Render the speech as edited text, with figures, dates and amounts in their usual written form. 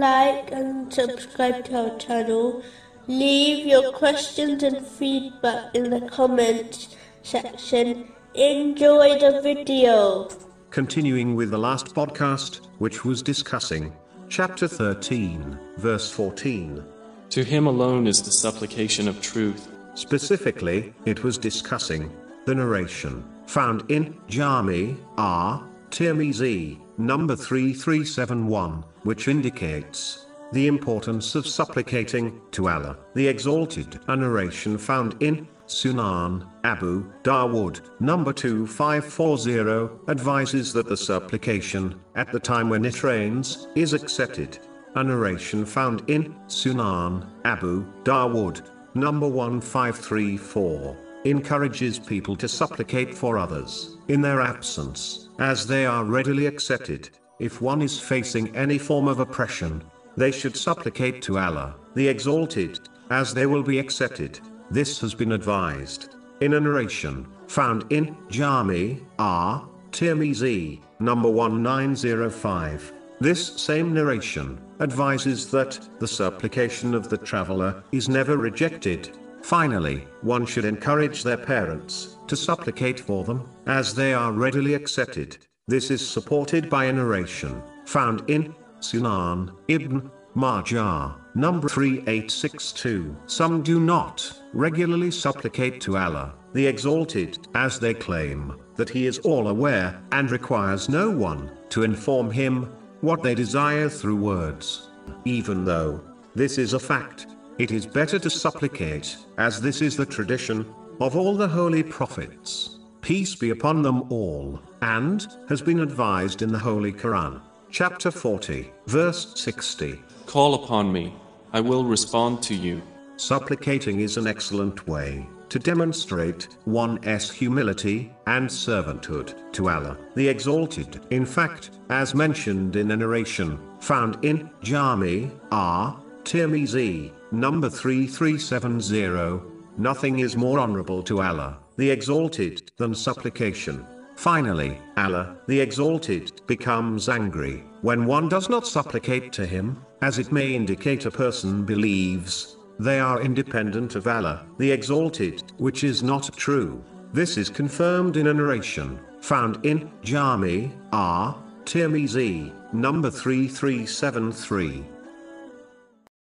like and subscribe to our channel. Leave your questions and feedback in the comments section. Enjoy the video. Continuing with the last podcast, which was discussing chapter 13, verse 14. To him alone is the supplication of truth. Specifically, it was discussing the narration found in Jami' at-Tirmidhi, number 3371, which indicates the importance of supplicating to Allah the Exalted. A narration found in Sunan Abu Dawood, number 2540, advises that the supplication, at the time when it rains, is accepted. A narration found in Sunan Abu Dawood, number 1534, encourages people to supplicate for others, in their absence, as they are readily accepted. If one is facing any form of oppression, they should supplicate to Allah, the Exalted, as they will be accepted. This has been advised in a narration found in Jami' at-Tirmidhi, number 1905. This same narration advises that the supplication of the traveler is never rejected. Finally, one should encourage their parents to supplicate for them, as they are readily accepted. This is supported by a narration found in Sunan Ibn Majah, number 3862. Some do not regularly supplicate to Allah, the Exalted, as they claim that He is all-aware and requires no one to inform Him what they desire through words. Even though this is a fact, it is better to supplicate, as this is the tradition of all the holy prophets, peace be upon them all, and has been advised in the Holy Quran, chapter 40, verse 60. Call upon me, I will respond to you. Supplicating is an excellent way to demonstrate one's humility and servanthood to Allah, the Exalted. In fact, as mentioned in a narration found in Jami' at-Tirmidhi, number 3370, nothing is more honorable to Allah, the Exalted, than supplication. Finally, Allah, the Exalted, becomes angry when one does not supplicate to Him, as it may indicate a person believes they are independent of Allah, the Exalted, which is not true. This is confirmed in a narration found in Jami' at-Tirmidhi, number 3373.